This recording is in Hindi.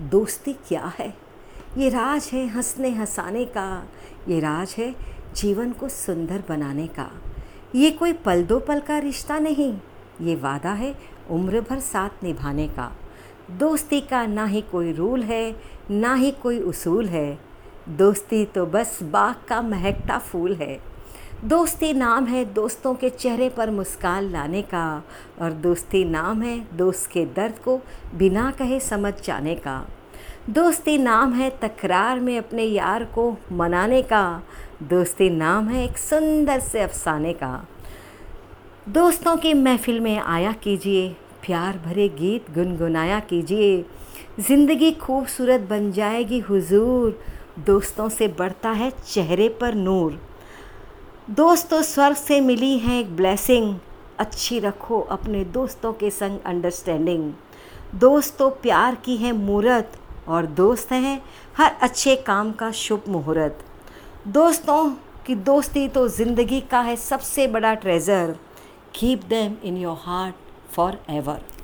दोस्ती क्या है? ये राज है हंसने हंसाने का, ये राज है जीवन को सुंदर बनाने का। ये कोई पल दो पल का रिश्ता नहीं, ये वादा है उम्र भर साथ निभाने का। दोस्ती का ना ही कोई रूल है, ना ही कोई उसूल है, दोस्ती तो बस बाग का महकता फूल है। दोस्ती नाम है दोस्तों के चेहरे पर मुस्कान लाने का, और दोस्ती नाम है दोस्त के दर्द को बिना कहे समझ जाने का। दोस्ती नाम है तकरार में अपने यार को मनाने का, दोस्ती नाम है एक सुंदर से अफसाने का। दोस्तों की महफिल में आया कीजिए, प्यार भरे गीत गुनगुनाया कीजिए, ज़िंदगी खूबसूरत बन जाएगी हुजूर, दोस्तों से बढ़ता है चेहरे पर नूर। दोस्तों स्वर्ग से मिली है एक ब्लेसिंग, अच्छी रखो अपने दोस्तों के संग अंडरस्टैंडिंग। दोस्तों प्यार की है मूरत, और दोस्त हैं हर अच्छे काम का शुभ मुहूर्त। दोस्तों की दोस्ती तो ज़िंदगी का है सबसे बड़ा treasure, keep them in your heart for ever.